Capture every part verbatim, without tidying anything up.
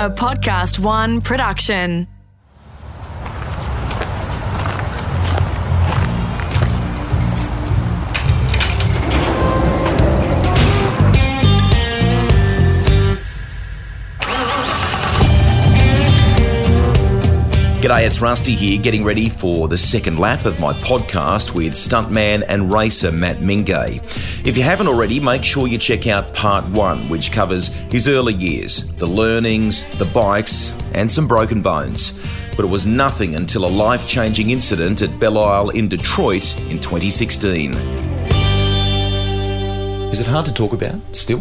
A Podcast One production. G'day, it's Rusty here, getting ready for the second lap of my podcast with stuntman and racer Matt Mingay. If you haven't already, make sure you check out part one, which covers his early years, the learnings, the bikes, and some broken bones. But it was nothing until a life-changing incident at Belle Isle in Detroit in twenty sixteen. Is it hard to talk about still?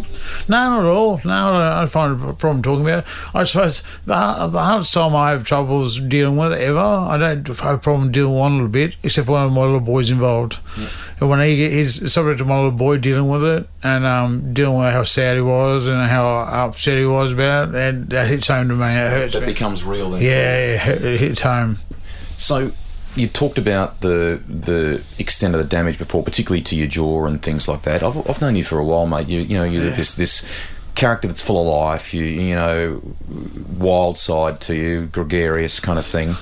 No, not at all. No, I find a problem talking about it. I suppose the, the hardest time I have troubles dealing with it ever. I don't have a problem dealing with one little bit, except one of my little boy's involved. Yeah. And when he he's subject to my little boy dealing with it and um, dealing with how sad he was and how upset he was about it, and that hits home to me. It hurts. That me. Becomes real then. Yeah, it hits home. So. You talked about the the extent of the damage before, particularly to your jaw and things like that. I've I've known you for a while, mate. You you know you're yeah. this this character that's full of life. You you know wild side to you, gregarious kind of thing.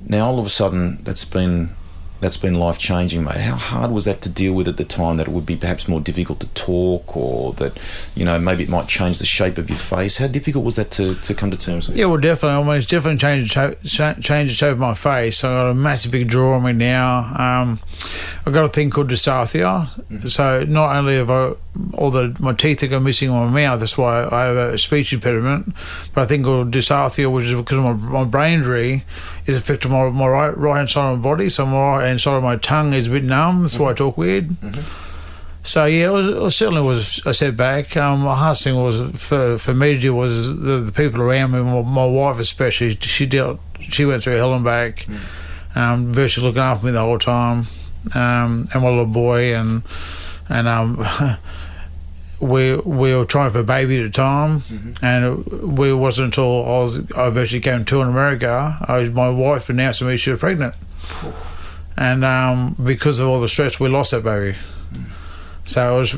Now all of a sudden that's been that's been life changing, mate. How hard was that to deal with at the time? That it would be perhaps more difficult to talk, or that you know maybe it might change the shape of your face. How difficult was that to, to come to terms with? Yeah, well, definitely. I mean, it's definitely changed changed the shape of my face. I got a massive big draw on me now. Um, I got a thing called dysarthria. Mm-hmm. So not only have I all the my teeth that go missing on my mouth, that's why I have a speech impediment. But I think called dysarthria, which is because of my, my brain injury, is affecting my my right right hand side of my body. So my right and side of my tongue is a bit numb, that's mm-hmm. why I talk weird. Mm-hmm. So yeah, it, was, it certainly was a setback. Um, the hardest thing was for for me to do was the, the people around me, my, my wife especially. She dealt, she went through hell and back, mm-hmm. um, virtually looking after me the whole time, um, and my little boy, and and um, we we were trying for a baby at the time, mm-hmm. and it we wasn't until I was I virtually came to in America. I, my wife announced to me she was pregnant. Oh. And um, because of all the stress, we lost that baby. Mm. So, it was,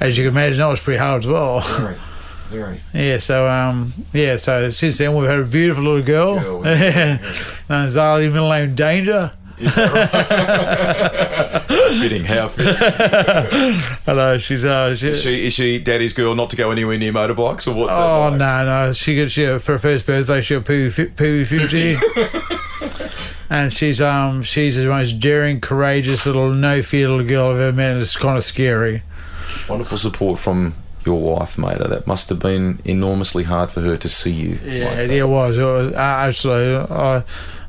as you can imagine, that was pretty hard as well. Very, very. Yeah. So, um, yeah. So since then, we've had a beautiful little girl. girl yeah. And Zali, middle name Danger. Is that right? Fitting. How fitting. Hello. She's uh. She is, she is she daddy's girl, not to go anywhere near motorbikes, or what's? Oh that like? no no. She got she for her first birthday. She got P W fifty. And she's um she's the most daring, courageous little no fear little girl I've ever met. It's kind of scary. Wonderful support from your wife, mate. That must have been enormously hard for her to see you. Yeah, like it, was. it was. Absolutely. I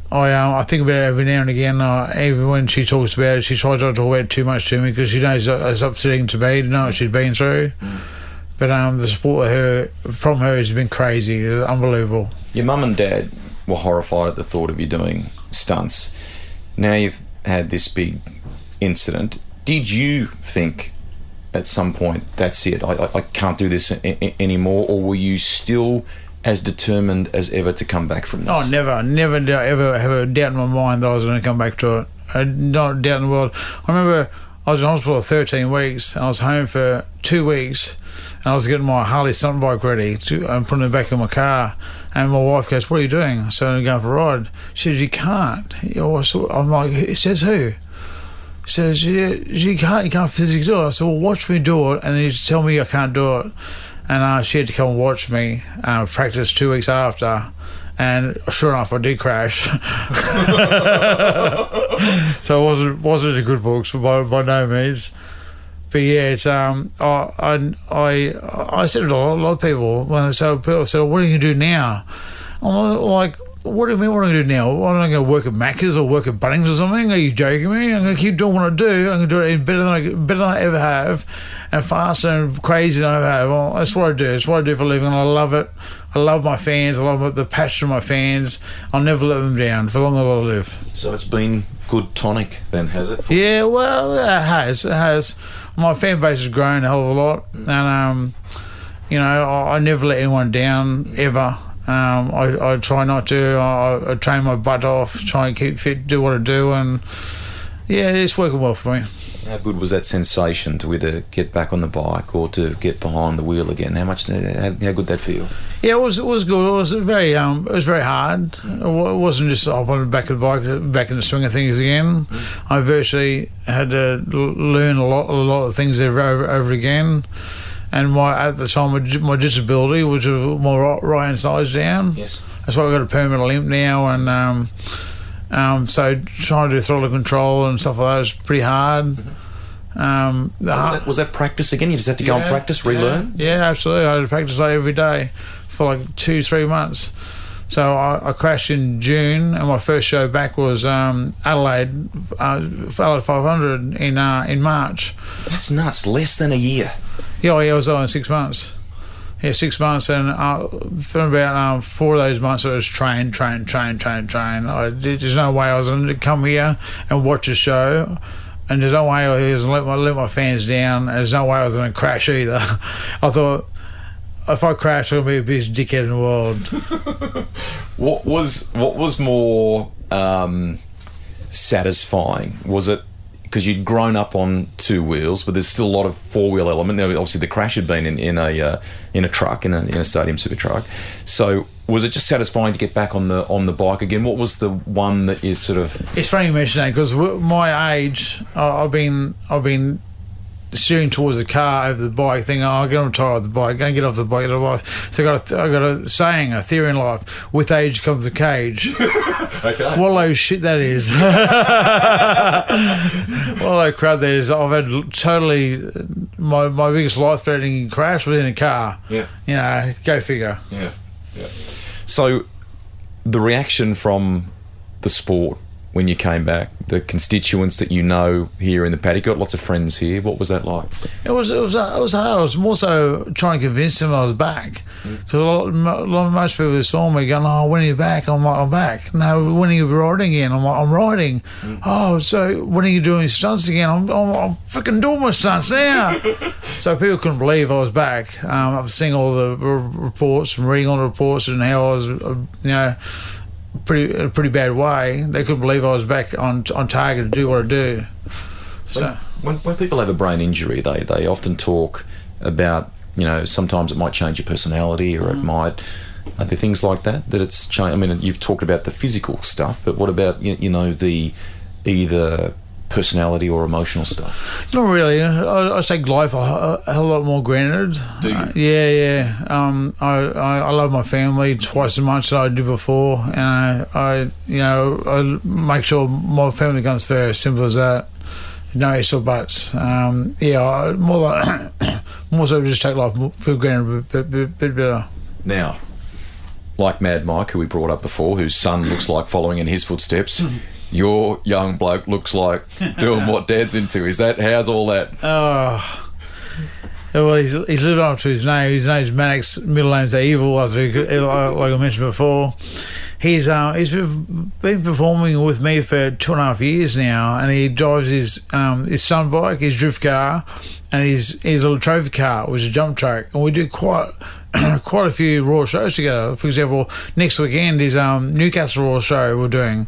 I um, I think about it every now and again. Uh, even when she talks about it, she tries not to talk about it too much to me because she knows it's upsetting to me to know what she's been through. Mm. But um, the support of her from her has been crazy, unbelievable. Your mum and dad were horrified at the thought of you doing stunts. Now you've had this big incident. Did you think at some point, that's it, I, I, I can't do this a- a- anymore, or were you still as determined as ever to come back from this? Oh, never, never ever have a doubt in my mind that I was going to come back to it. I not doubt in the world. I remember I was in hospital for thirteen weeks and I was home for two weeks and I was getting my Harley stunt bike ready to, and putting it back in my car. And my wife goes, "What are you doing?" So I'm going for a ride. She says, "You can't." I'm like, "It says who?" She says, "You can't, you can't physically do it." I said, "Well, watch me do it and then you just tell me I can't do it." And uh, she had to come and watch me uh, practice two weeks after. And sure enough, I did crash. So it wasn't wasn't in good books by by no means. But yeah, it's um I I I, I said to a lot, a lot of people when they say people said, "What are you gonna do now?" I'm like, "What do you mean? What am I gonna do now? What, am I gonna work at Macca's or work at Bunnings or something? Are you joking me? I'm gonna keep doing what I do. I'm gonna do it better than I better than I ever have, and faster and crazy than I ever have." Well, that's what I do. That's what I do for a living, and I love it. I love my fans. I love the passion of my fans. I'll never let them down for long as I live. So it's been good tonic then, has it? Yeah, well, it has. It has. My fan base has grown a hell of a lot. Mm. And, um, you know, I, I never let anyone down, ever. Um, I, I try not to. I, I train my butt off, try and keep fit, do what I do. And, yeah, it's working well for me. How good was that sensation to either get back on the bike or to get behind the wheel again? How much? How, how good that feel? Yeah, it was. It was good. It was very. Um, it was very hard. It wasn't just up on the back of the bike, back in the swing of things again. I virtually had to learn a lot, a lot of things over, over, over again. And my at the time my, my disability, which was my right, right hand side's down. Yes. That's why I've got a permanent limp now, and. Um, Um, so trying to do throttle control and stuff like that is pretty hard. Mm-hmm. um, so was, that, was that practice again? You just had to go yeah, and practice, relearn? Yeah, yeah, absolutely. I had to practice like every day for like two, three months. So I, I crashed in June, and my first show back was um, Adelaide, uh, Adelaide five hundred in uh, in March. That's nuts. Less than a year. Yeah, yeah, I was on six months. Yeah, six months, and uh, for about um, four of those months, I was train, train, train, train, train. I, there's no way I was going to come here and watch a show, and there's no way I was going to let my, let my fans down, and there's no way I was going to crash either. I thought, if I crash, I'm going to be the biggest dickhead in the world. What was what was more um, satisfying? Was it because you'd grown up on two wheels, but there's still a lot of four-wheel element. Now, obviously, the crash had been in, in a uh, in a truck, in a, in a stadium super truck. So, was it just satisfying to get back on the on the bike again? What was the one that is sort of? It's funny you mention that, because my age, I've been I've been steering towards the car over the bike, thinking, "Oh, I'm going to retire off the bike. I'm going to get off the bike, get off the bike." So, I got a, I got a saying, a theory in life: with age comes the cage. Okay. Wallow shit that is. Wallow crap that is. I've had totally my my biggest life threatening crash was in a car. Yeah. You know, go figure. Yeah. Yeah. So the reaction from the sport when you came back, the constituents that you know here in the paddock, got lots of friends here. What was that like? It was it was it was hard. I was more so trying to convince them I was back, because a lot, a lot of most people who saw me going, "Oh, when are you back?" I'm like, "I'm back." "No, when are you riding again?" I'm like, "I'm riding." Mm. "Oh, so when are you doing stunts again?" I'm I'm, I'm fucking doing my stunts now. So people couldn't believe I was back. Um, I've seen all the re- reports and reading all the reports and how I was, uh, you know. Pretty, a pretty bad way. They couldn't believe I was back on on target to do what I do. So when, when, when people have a brain injury, they they often talk about, you know, sometimes it might change your personality, or mm. it might. Are there things like that that it's changed? I mean, you've talked about the physical stuff, but what about you, you know the either personality or emotional stuff? Not really. I, I take life a, a, a lot more granted. Do you? Uh, yeah, yeah. Um, I, I, I love my family twice as much as I did before, and I, I you know, I make sure my family comes first. Simple as that. No ifs or buts. Um, yeah, I, more like more so just take life for granted a bit, bit, bit better. Now, like Mad Mike, who we brought up before, whose son looks like following in his footsteps. Your young bloke looks like doing what dad's into. Is that, how's all that? Oh, well, he's, he's lived up to his name. His name's Maddox, middle name's Evel, like I mentioned before. He's uh, he's been performing with me for two and a half years now, and he drives his um, his sun bike, his drift car, and his his little trophy car, which is a jump track, and we do quite quite a few Royal shows together. For example, next weekend is um, Newcastle Royal Show we're doing.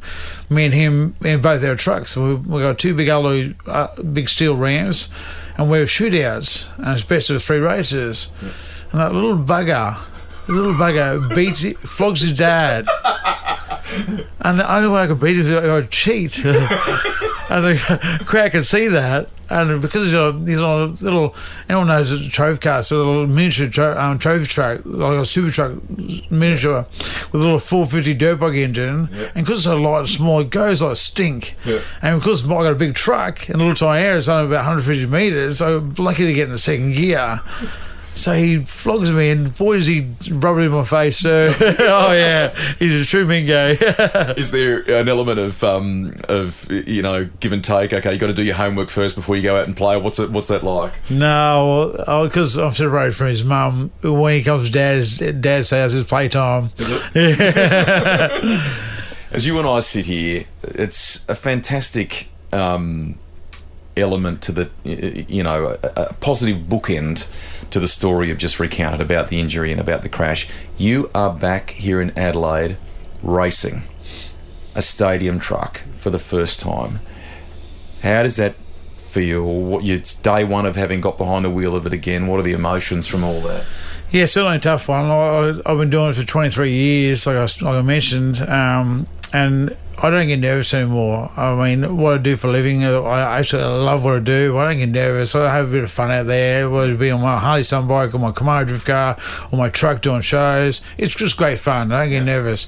Me and him in both our trucks. We we got two big alloy, uh, big steel ramps, and we have shootouts, and it's best of three races. Yeah. And that little bugger, little bugger beats, it, flogs his dad. And the only way I could beat him is if I cheat. And the crowd can see that. And because he's on a, he's on a little, everyone knows it's a trophy car, it's a little miniature tro- um, trophy truck, like a super truck miniature, with a little four fifty dirt bike engine. Yep. And because it's so light and small, it goes like stink. Yep. And because I got a big truck and a little tiny air, it's only about one hundred fifty metres, so I'm lucky to get in the second gear. So he flogs me, and boy, does he rub it in my face, sir. Oh, yeah, he's a true Mingay. Is there an element of, um, of you know, give and take? Okay, you got to do your homework first before you go out and play. What's it, what's that like? No, because I'm separated from his mum. When he comes to dad's, dad's house, it's playtime. Is it? Yeah. As you and I sit here, it's a fantastic um, element to the, you know, a, a positive bookend to the story you've just recounted about the injury and about the crash. You are back here in Adelaide racing a stadium truck for the first time. How does that for you, or what you, it's day one of having got behind the wheel of it again? What are the emotions from all that? Yeah, certainly a tough one. I, I've been doing it for twenty-three years, like I, like I mentioned, um, and I don't get nervous anymore. I mean, what I do for a living, I actually love what I do. I don't get nervous. I have a bit of fun out there, whether it be on my Harley Sunbike or my Camaro drift car or my truck doing shows. It's just great fun. I don't get yeah. nervous.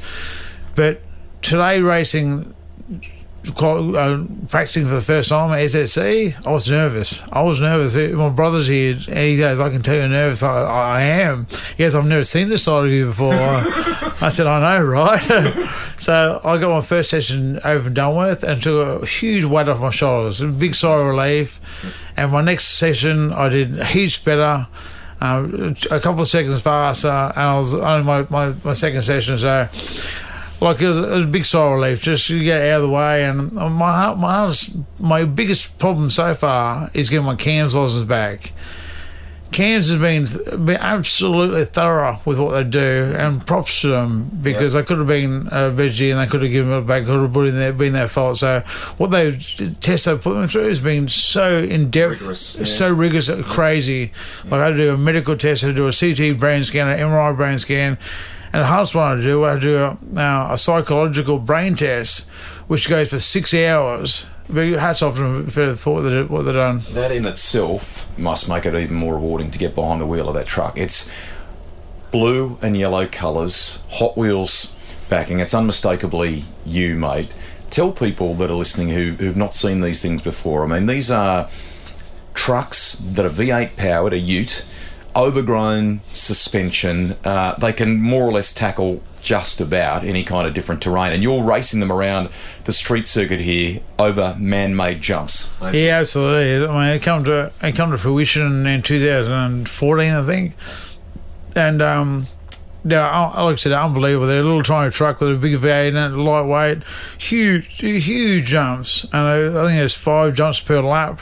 But today, racing, practicing for the first time at S S C, I was nervous. I was nervous. My brother's here, and he goes, I can tell you're nervous. I, I am. He goes, I've never seen this side of you before. I said, I know, right? So I got my first session over in Dunworth and took a huge weight off my shoulders, a big sigh of relief. And my next session, I did heaps better, um, a couple of seconds faster, and I was on my, my, my second session, so... Like, it was, it was a big sigh of relief, just to get out of the way. And my heart, my hardest, my biggest problem so far is getting my CAMS license back. CAMS has been, been absolutely thorough with what they do, and props to them, because yep. they could have been a veggie and they could have given it back, could have put in their, been their fault. So what they test they put them through has been so in-depth, rigorous, yeah. so rigorous, crazy. Like, I had to do a medical test, I had to do a C T brain scan, an M R I brain scan. And the hardest one I do, I do a, uh, a psychological brain test, which goes for six hours. Hats off for, for what they've what they done. That in itself must make it even more rewarding to get behind the wheel of that truck. It's blue and yellow colours, Hot Wheels backing. It's unmistakably you, mate. Tell people that are listening who, who've not seen these things before. I mean, these are trucks that are V eight powered, a ute, overgrown suspension. Uh, they can more or less tackle just about any kind of different terrain, and you're racing them around the street circuit here over man-made jumps. Yeah, absolutely. I mean, it come to it come to fruition in two thousand fourteen, I think. And um, now, like I said, unbelievable. They're a little tiny truck with a big V eight in it, lightweight, huge, huge jumps, and I think there's five jumps per lap.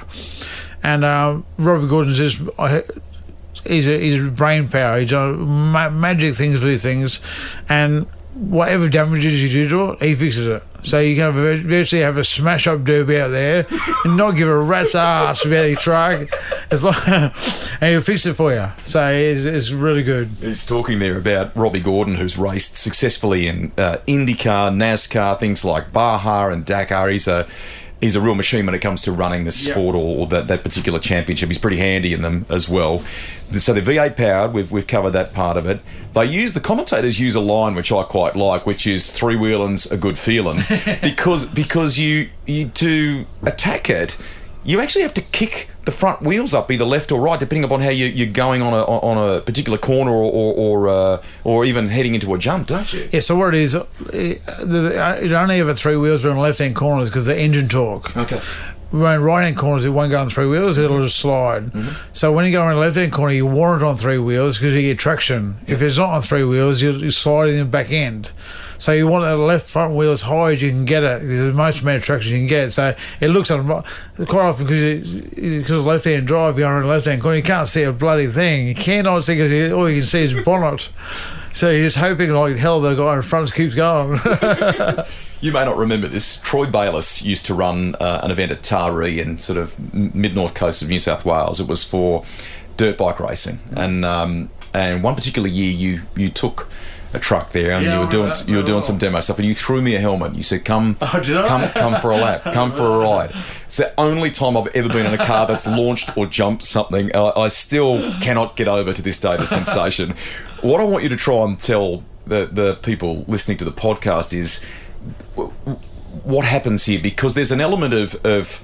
And uh, Robbie Gordon's just. I, He's a, he's a brain power. He's a ma- magic things do things, and whatever damages you do to it, he fixes it. So you can have, virtually have a smash-up derby out there and not give a rat's ass about your truck. It's like, and he'll fix it for you. So it's, it's really good. He's talking there about Robbie Gordon, who's raced successfully in uh, IndyCar, NASCAR, things like Baja and Dakar. He's a He's a real machine when it comes to running this yep. sport or, or that, that particular championship. He's pretty handy in them as well. So they're V eight powered. We've we've covered that part of it. They use the commentators use a line which I quite like, which is three wheeling's a good feeling, because because you you to attack it, you actually have to kick the front wheels up either left or right, depending upon how you, you're going on a on a particular corner or or or, uh, or even heading into a jump, don't you? Yeah, so what it is, it, it only ever three wheels are in left-hand corners because the engine torque. Okay. When right-hand corners, it won't go on three wheels, it'll just slide. Mm-hmm. So when you go on a left-hand corner, you want it on three wheels because you get traction. Yeah. If it's not on three wheels, you're, you're sliding the back end. So you want the left front wheel as high as you can get it, because the most amount of traction you can get. So it looks un- quite often, because it's left-hand drive, you're on a left-hand corner, you can't see a bloody thing. You cannot see, because all you can see is bonnet. So you're just hoping like hell the guy in front keeps going. You may not remember this. Troy Bayless used to run uh, an event at Taree in sort of mid-north coast of New South Wales. It was for dirt bike racing. And um, and one particular year you you took... a truck there, and yeah, you were doing that, you were doing well. some demo stuff, and you threw me a helmet. You said, "Come, oh, come, come for a lap, come for a ride." It's the only time I've ever been in a car that's launched or jumped something. I, I still cannot get over to this day the sensation. What I want you to try and tell the the people listening to the podcast is what happens here, because there's an element of of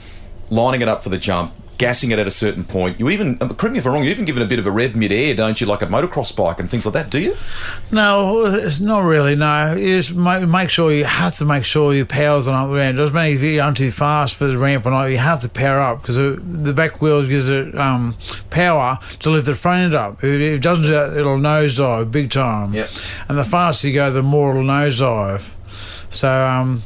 lining it up for the jump, gassing it at a certain point. You even, correct me if I'm wrong, you even give it a bit of a rev mid-air, don't you, like a motocross bike and things like that, do you? No, it's not really, no. You just make, make sure, you have to make sure your power's on up the ramp. It doesn't matter if you're going too fast for the ramp or not, you have to power up, because the, the back wheels gives it um, power to lift the front end up. If it doesn't do that, it'll nosedive big time. Yep. And the faster you go, the more it'll nosedive. So, um,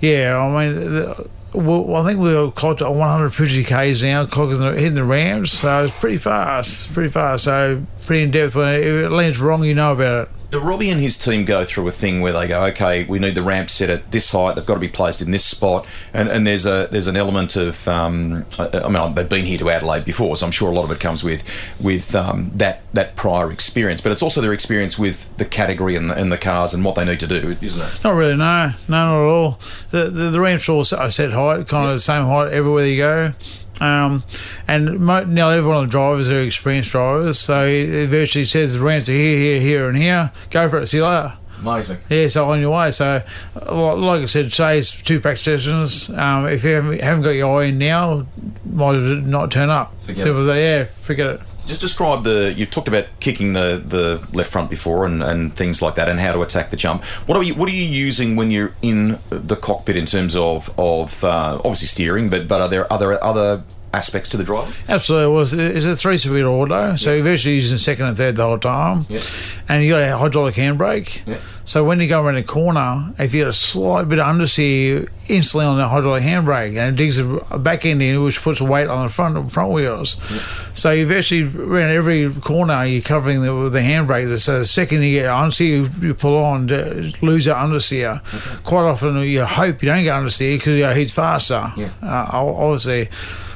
yeah, I mean... The, Well, I think we were clocked at one hundred fifty kays now, clocking the, hitting the ramps, so it's pretty fast, pretty fast. So pretty in depth. When it, if it lands wrong, you know about it. Robbie and his team go through a thing where they go, okay, we need the ramp set at this height, they've got to be placed in this spot, and, and there's a there's an element of, um, I, I mean, they've been here to Adelaide before, so I'm sure a lot of it comes with with um, that that prior experience, but it's also their experience with the category and the, and the cars and what they need to do, isn't it? Not really, no, no, not at all. The the, the ramps all are set height, kind yeah. of the same height everywhere you go. Um, and mo- now everyone of the drivers are experienced drivers, so it virtually says the ramps are here, here, here, and here. Go for it. See you later. Amazing. Yeah, so on your way. So, like I said, today's two practice sessions. Um, if you haven't, haven't got your eye in now, might as not turn up. Forget so it. Like, yeah, forget it. Just describe the. You've talked about kicking the, the left front before and, and things like that, and how to attack the jump. What are you What are you using when you're in the cockpit in terms of of uh, obviously steering, but but are there other other aspects to the drive? Absolutely. Well, it's a three-speed auto, so yeah. you're virtually using second and third the whole time, yeah. and you got a hydraulic handbrake. Yeah. So when you go around a corner, if you get a slight bit of understeer, instantly on the hydraulic handbrake, and it digs the back end in, which puts weight on the front front wheels. Yep. So you've actually around every corner, you're covering the, the handbrake. So the second you get understeer, you, you pull on, to lose that understeer. Okay. Quite often, you hope you don't get understeer because your heat's faster. Yeah. Uh, obviously,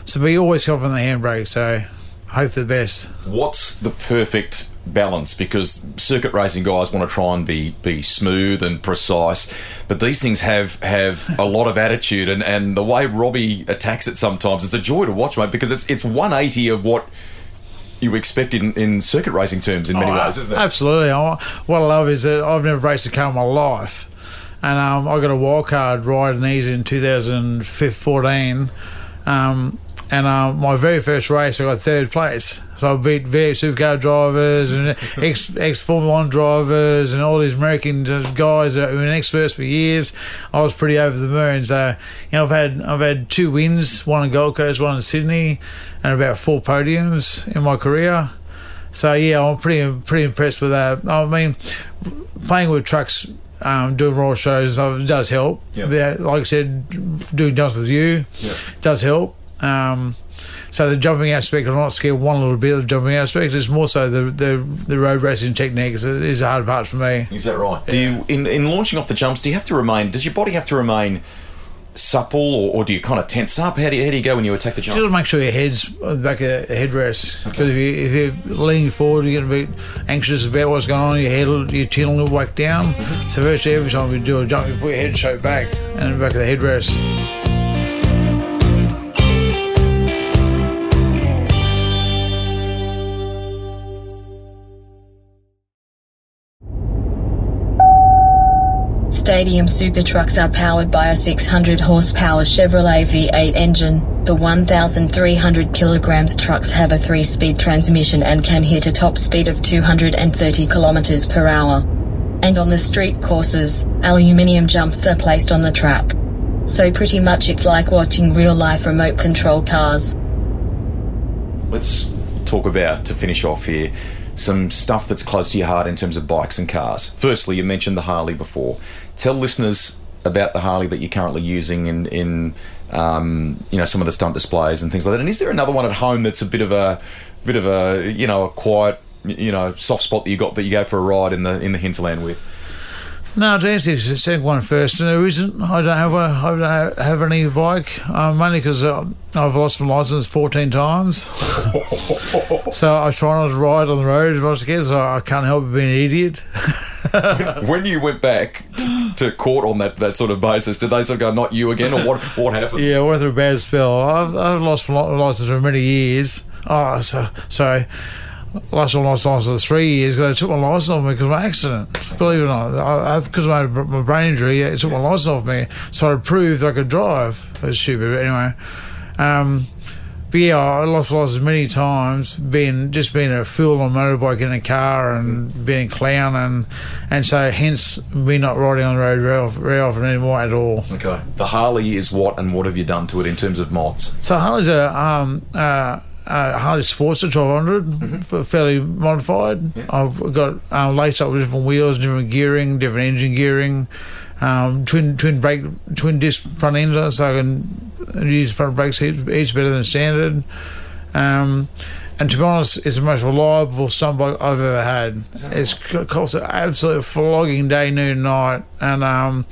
so we always cover the handbrake. So hope for the best. What's the perfect balance, because circuit racing guys want to try and be be smooth and precise, but these things have have a lot of attitude, and and the way Robbie attacks it sometimes, it's a joy to watch, mate, because it's it's one eighty of what you expect in, in circuit racing terms in many oh, ways, isn't it? Absolutely. What I love is that I've never raced a car in my life, and um, I got a wild card riding these in two thousand fourteen. Um, And uh, my very first race, I got third place. So I beat various supercar drivers and ex, ex Formula One drivers and all these American guys who have been experts for years. I was pretty over the moon. So, you know, I've had I've had two wins, one in Gold Coast, one in Sydney, and about four podiums in my career. So yeah, I'm pretty pretty impressed with that. I mean, playing with trucks, Um, doing royal shows does help. Yep. Like I said, doing jumps with you yep. does help. Um, so the jumping aspect, I'm not scared one little bit of the jumping aspect. It's more so the the, the road racing technique is, is the hard part for me. Is that right? Yeah. Do you in, in launching off the jumps? Do you have to remain? Does your body have to remain supple, or, or do you kind of tense up? How do you, how do you go when you attack the jump? Just make sure your head's back of the headrest, because okay. if, you, if you're leaning forward, you're going to be anxious about what's going on. Your head, your chin will whack down. Mm-hmm. So virtually every time you do a jump, you put your head straight back and back of the headrest. Stadium Super Trucks are powered by a six hundred horsepower Chevrolet V eight engine. The one thousand three hundred kilograms trucks have a three-speed transmission and can hit a top speed of two hundred thirty kilometers per hour. And on the street courses, aluminium jumps are placed on the track. So pretty much it's like watching real-life remote control cars. Let's talk about, to finish off here, some stuff that's close to your heart in terms of bikes and cars. Firstly, you mentioned the Harley before. Tell listeners about the Harley that you're currently using in, in um, you know, some of the stunt displays and things like that. And is there another one at home that's a bit of a bit of a you know a quiet you know soft spot that you got that you go for a ride in the in the hinterland with? No, to answer the second one first, there isn't. I don't have a, I don't have any bike, um, mainly because uh, I've lost my license fourteen times. So I try not to ride on the road as much as I can, so I can't help but being an idiot. when, when you went back to, to court on that, that sort of basis, did they sort of go, not you again, or what What happened? Yeah, what a bad spell. I've, I've lost my license for many years. Oh, so... so Lost my license for three years because I took my license off me because of my accident. Believe it or not, because of my, my brain injury, it took my license off me. So I proved I could drive. It was stupid, but anyway. Um, but yeah, I lost my license many times, being just being a fool on a motorbike in a car and being a clown, and and so hence me not riding on the road very often, very often anymore at all. Okay. The Harley is what, and what have you done to it in terms of mods? So Harley's a um uh. Uh, Harley Sports at twelve hundred, mm-hmm. fairly modified. Yeah. I've got uh, laced up with different wheels, different gearing, different engine gearing, um, twin twin brake, twin disc front ends, so I can use front brakes each, each better than standard. Um, And to be honest, it's the most reliable sunblock I've ever had. It's cost an absolute flogging day, noon, night, and um,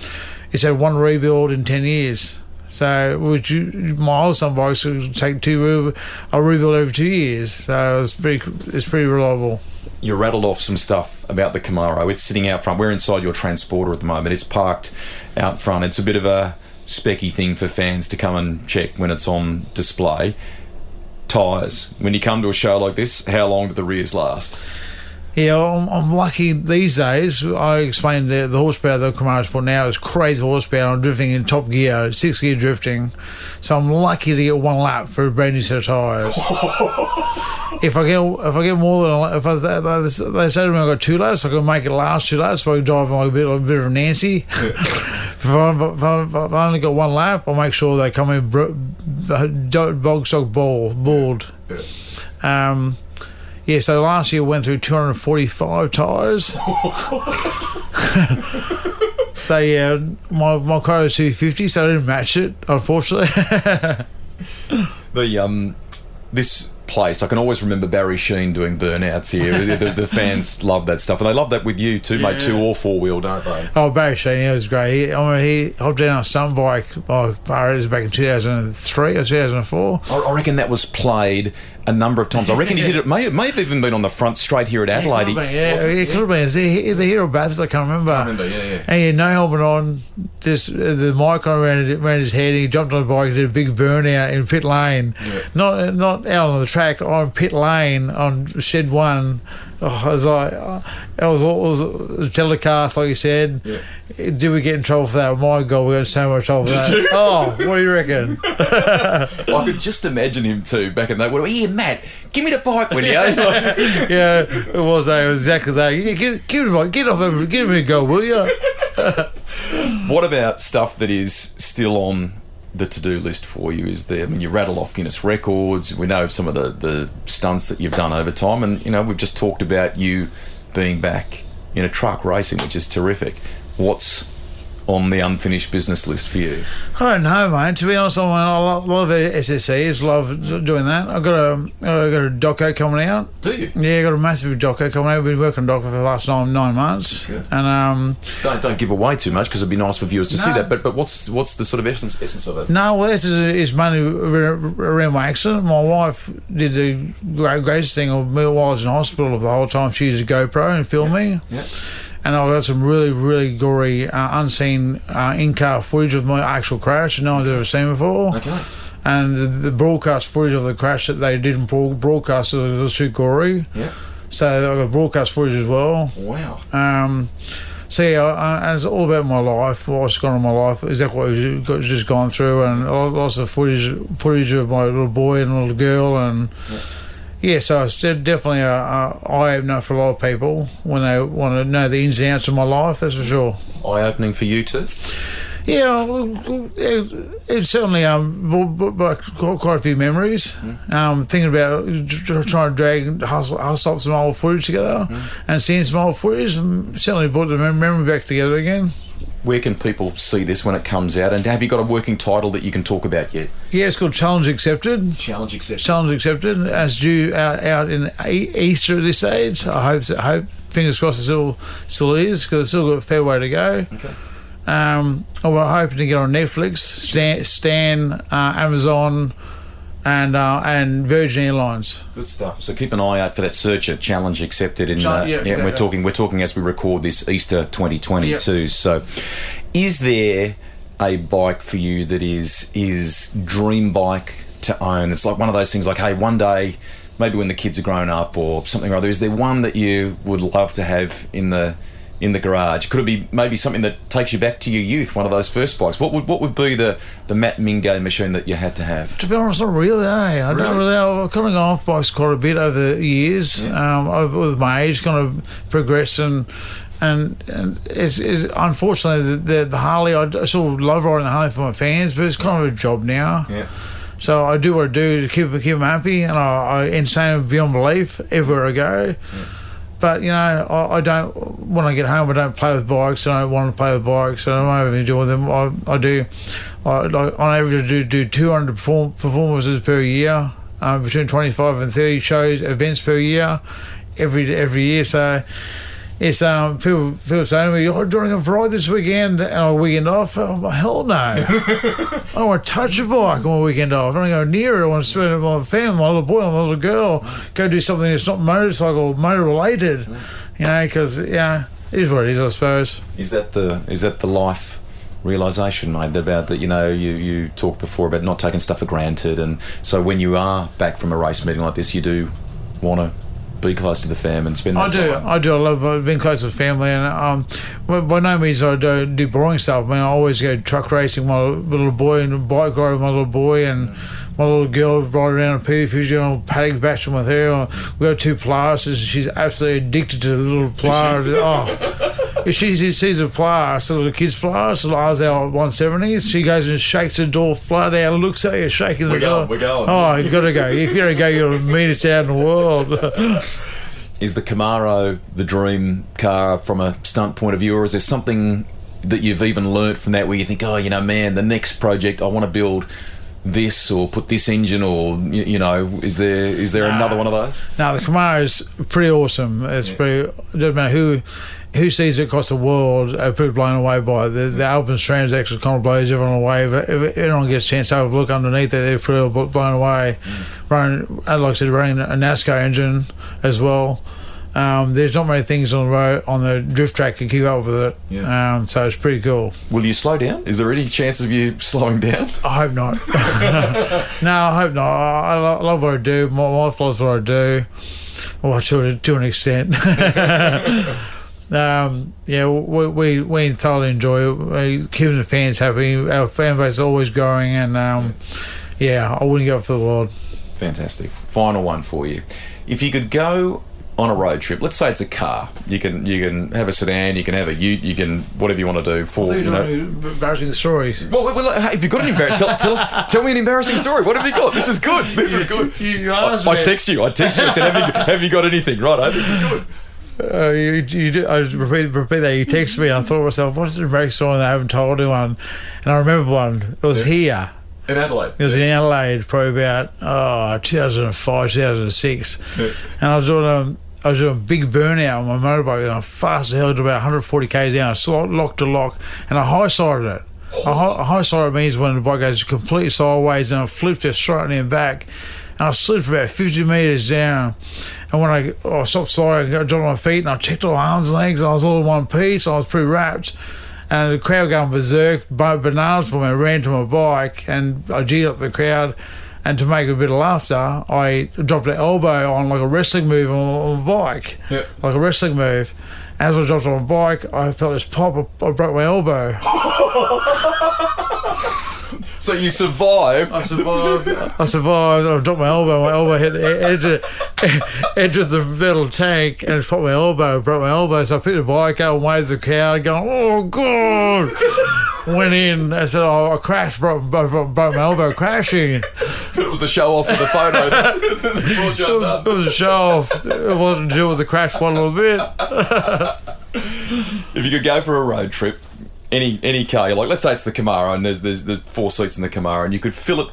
it's had one rebuild in ten years. So would you, my old sunblocks would take two. I rebuild every two years, so it's pretty, it's pretty reliable. You rattled off some stuff about the Camaro. It's sitting out front. We're inside your transporter at the moment. It's parked out front. It's a bit of a specky thing for fans to come and check when it's on display. Tyres. When you come to a show like this, how long do the rears last? Yeah, I'm, I'm lucky these days. I explained the, the horsepower the Camaro's put now is crazy horsepower. I'm drifting in top gear, six gear drifting. So I'm lucky to get one lap for a brand new set of tyres. if I get if I get more than a lap, if I, they, they say to me I've got two laps, I can make it last two laps. So I can drive like a bit, like a bit of a Nancy. Yeah. if, I, if, I, if I only got one lap, I'll make sure they come in bro- bog stock ball, bald. Yeah. Yeah. Um, Yeah, so last year went through two hundred forty-five tyres. So, yeah, my, my car was two fifty, so I didn't match it, unfortunately. the um, This place, I can always remember Barry Sheen doing burnouts here. the, the, the fans love that stuff, and they love that with you too, yeah. Mate, two or four-wheel, don't they? Oh, Barry Sheen, yeah, it was great. He, I remember he hopped down on a Sunbike, oh, it was back in two thousand three or two thousand four. I, I reckon that was played a number of times. I reckon he did it. May, may have even been on the front straight here at Adelaide. Yeah, it could have been. Yeah, it could have been. Is he either here or Bathurst? I can't remember. I remember, yeah, yeah. And he had no helmet on, just the mic on around, around his head. He jumped on a bike and did a big burnout in pit lane. Yeah. Not not out on the track, on pit lane, on shed one. Oh, I was like, oh, it was, it was a telecast, like you said. Yeah. Did we get in trouble for that? My God, we got in so much trouble for that. Oh, what do you reckon? I could just imagine him too back in that. Here, Matt, give me the bike, will you? Yeah, it was, that, it was exactly that. Yeah, give, give me the bike, get off, give me a go, will you? What about stuff that is still on the to-do list for you? Is there, I mean, you rattle off Guinness records, we know some of the, the stunts that you've done over time, and, you know, we've just talked about you being back in a truck racing, which is terrific. What's on the unfinished business list for you? I don't know, mate. To be honest, I love, love S S Es, love doing that. I've got a, I've got a doco coming out. Do you? Yeah, I've got a massive doco coming out. I've been working on doco for the last nine, nine months. Okay. And um, don't don't give away too much because it'd be nice for viewers to no, see that. But but what's what's the sort of essence essence of it? No, well, this is mainly around my accident. My wife did the greatest thing of me while I was in hospital the whole time. She used a GoPro and filmed yeah. me. Yeah. And I've got some really, really gory, uh, unseen uh, in-car footage of my actual crash that no one's ever seen before. Okay. And the, the broadcast footage of the crash that they didn't broadcast was too gory. Yeah. So I've got broadcast footage as well. Wow. Um, so, yeah, I, and it's all about my life, what's gone on in my life, exactly what we've just gone through, and lots of footage footage of my little boy and little girl and... Yeah. Yeah, so it's definitely a, a eye-opener for a lot of people when they want to know the ins and outs of my life, that's for sure. Eye-opening for you too? Yeah, it, it certainly um, quite a few memories. Mm. Um, thinking about trying to drag, hustle, hustle up some old footage together mm. and seeing some old footage certainly brought the memory back together again. Where can people see this when it comes out? And have you got a working title that you can talk about yet? Yeah, it's called Challenge Accepted. Challenge Accepted. Challenge Accepted. As due out, out in e- Easter at this stage. Okay. I hope, so, hope, fingers crossed, it still, still is because it's still got a fair way to go. Okay. Um, well, we're hoping to get on Netflix, Stan, Stan uh, Amazon, and uh, and Virgin Airlines. Good stuff. So keep an eye out for that search at Challenge Accepted. In, uh, yeah, yeah exactly. we're talking we're talking as we record this Easter twenty twenty-two. Yep. So, is there a bike for you that is is dream bike to own? It's like one of those things. Like, hey, one day, maybe when the kids are grown up or something or other. Is there one that you would love to have in the in the garage? Could it be maybe something that takes you back to your youth, one of those first bikes? What would what would be the, the Matt Mingay machine that you had to have? To be honest, not really, eh? I really? don't really. I've kind of gone off bikes quite a bit over the years. Yeah. Um, I, with my age, kind of progressed and and, and it's, it's unfortunately the, the, the Harley. I, I still love riding the Harley for my fans, but it's kind of a job now. Yeah. So I do what I do to keep keep them happy, and I, I insane beyond belief everywhere I go. Yeah. But, you know, I, I don't, when I get home, I don't play with bikes. I don't want to play with bikes. I don't even deal with them. I, I do, I, like, on average, I do, do two hundred perform, performances per year. uh, between twenty-five and thirty shows, events per year, every every year. So it's um people people say to me, "Oh, do you want to go for a ride this weekend?" And on a weekend off, I'm like, "Hell no!" I don't want to touch a bike on a weekend off. I don't go near it. I want to spend it with my family, my little boy, my little girl. Go do something that's not motorcycle or motor related, you know, because yeah, it is what it is, I suppose. Is that the is that the life realisation, mate, about that? You know, you, you talked before about not taking stuff for granted, and so when you are back from a race meeting like this, you do want to be close to the fam and spend that I do, time. I do. I love being close to the family, and um, by no means I do, do boring stuff. I mean, I always go truck racing, my little boy, and bike ride with my little boy, and mm. my little girl ride around a P W fifty on paddock bashing with her. Or we got two Polaris, and she's absolutely addicted to the little Polaris. Oh, if she, she sees a Polaris, a little kid's Polaris, I was out at one seventies, she goes and shakes the door flat out, looks at you, shaking the we're door. We're going, we're going. Oh, you've got to go. If you're going to go, you're the meanest out in the world. Is the Camaro the dream car from a stunt point of view, or is there something that you've even learnt from that where you think, oh, you know, man, the next project I want to build this or put this engine, or you, you know, is there is there no, another one of those? No, the Camaro is pretty awesome. It's yeah. pretty. It doesn't matter who who sees it across the world, are pretty blown away by it. The, the Alpen Strand's actually kind of blows everyone away. If, if everyone gets a chance to have a look underneath it, they're pretty blown away. Mm. Running, like I said, running a NASCAR engine as well. Um, there's not many things on the road, on the drift track, to keep up with it. Yeah. Um, so it's pretty cool. Will you slow down? Is there any chance of you slowing down? I hope not. No, I hope not. I, I love what I do. My wife loves what I do. Well, to, to an extent. Um, yeah, we, we we thoroughly enjoy it. Keeping the fans happy. Our fan base is always growing, and um, yeah, I wouldn't go for the world. Fantastic. Final one for you. If you could go on a road trip, let's say it's a car. You can you can have a sedan, you can have a ute, you can whatever you want to do. For you know, embarrassing stories. Well, well, well, hey, if you've got an embarrassing, tell, tell us, tell me an embarrassing story. What have you got? This is good. This is good. You, you asked I, me. I text you. I text you. I said, have you, have you got anything? Righto. This is good. Uh, you, you do, I repeat, repeat that. You texted me, and I thought to myself, "What's the embarrassing story that I haven't told anyone?" And I remember one. It was yeah. here in Adelaide. It was yeah. in Adelaide, probably about oh, two thousand five, two thousand six, yeah. and I was doing a, I was doing a big burnout on my motorbike, and I fast as hell to about one hundred forty k's down. I slot, locked a lock, and I high sided it. A high, high sided means when the bike goes completely sideways, and I flipped it straight and back. And I slid for about fifty metres down. And when I, oh, I stopped sliding, I got on my feet and I checked all arms and legs, and I was all in one piece. I was pretty wrapped. And the crowd going berserk, bananas for me. I ran to my bike and I G'd up the crowd. And to make a bit of laughter, I dropped an elbow on like a wrestling move on my bike. Yep. Like a wrestling move. As I dropped on my bike, I felt this pop. I, I broke my elbow. So you survived. I survived. I survived. I dropped my elbow. My elbow hit the edge of, edge of the metal tank, and it popped my elbow. Broke my elbow. So I picked the bike up and waved the crowd, going, "Oh God!" Went in. I said, "Oh, I crashed. Broke, broke, broke my elbow crashing." It was the show off of the photo. That, that brought you up. It was a show off. It wasn't to do with the crash one little bit. If you could go for a road trip. Any any car you like, let's say it's the Camaro, and there's there's the four seats in the Camaro, and you could fill it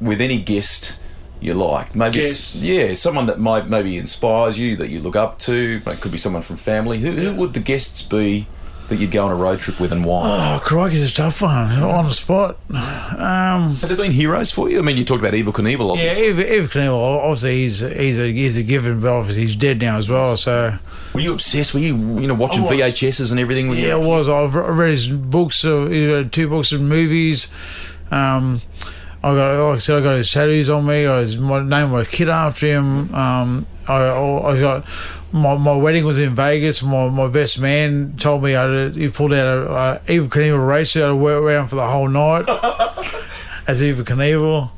with any guest you like. Maybe guest. It's yeah, someone that might maybe inspires you, that you look up to. It could be someone from family. Who, who would the guests be that you'd go on a road trip with, and why? Oh, crikey's a tough one on the spot. Um, Have there been heroes for you? I mean, you talked about Evel Knievel, obviously. Yeah, Evel Knievel, obviously he's he's a, he's a given, but obviously he's dead now as well. So were you obsessed? Were you you know watching V H S's and everything? Yeah, I was. I've read his books, uh, two books and movies. Um, I got, like I said, I got his tattoos on me. I named my kid after him. Um, I, I got. My, my wedding was in Vegas. My, my best man told me I, he pulled out a uh, Evel Knievel race out to work around for the whole night as Evel Knievel.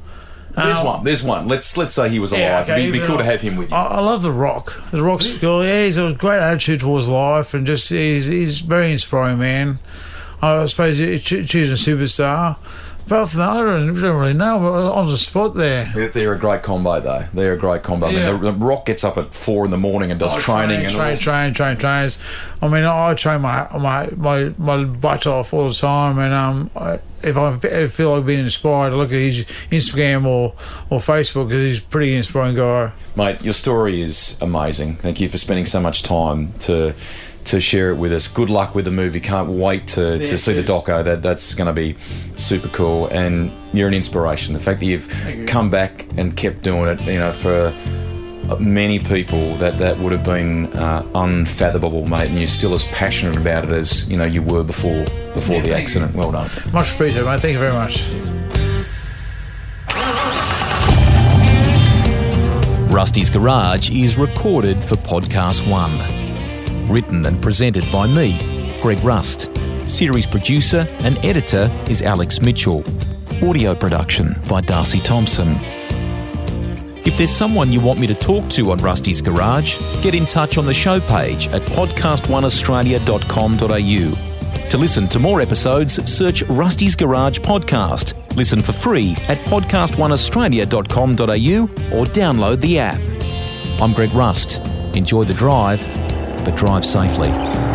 There's um, one. There's one. Let's let's say he was alive. Yeah, okay, it'd be, be cool to have him with you. I, I love The Rock. The Rock's cool. Yeah, he's got a great attitude towards life, and just he's he's a very inspiring man. I suppose choosing a superstar. Apart from that, I don't really know, but on the spot there. They're a great combo, though. They're a great combo. Yeah. I mean, the, the Rock gets up at four in the morning and does oh, training. Train, and train, train, train, trains. I mean, I train my my, my, my butt off all the time, and um, I, if I feel like being inspired, I look at his Instagram or, or Facebook, because he's a pretty inspiring guy. Mate, your story is amazing. Thank you for spending so much time to... to share it with us. Good luck with the movie. Can't wait to, to see the doco. That that's going to be super cool. And you're an inspiration. The fact that you've come back and kept doing it, you know, for many people, that that would have been uh, unfathomable, mate. And you're still as passionate about it as you know you were before before yeah, the accident. You. Well done. Much appreciated, mate. Thank you very much. Rusty's Garage is recorded for Podcast One. Written and presented by me, Greg Rust. Series producer and editor is Alex Mitchell. Audio production by Darcy Thompson. If there's someone you want me to talk to on Rusty's Garage, get in touch on the show page at podcast one australia dot com dot a u. To listen to more episodes, search Rusty's Garage Podcast. Listen for free at podcast one australia dot com dot a u or download the app. I'm Greg Rust. Enjoy the drive, but drive safely.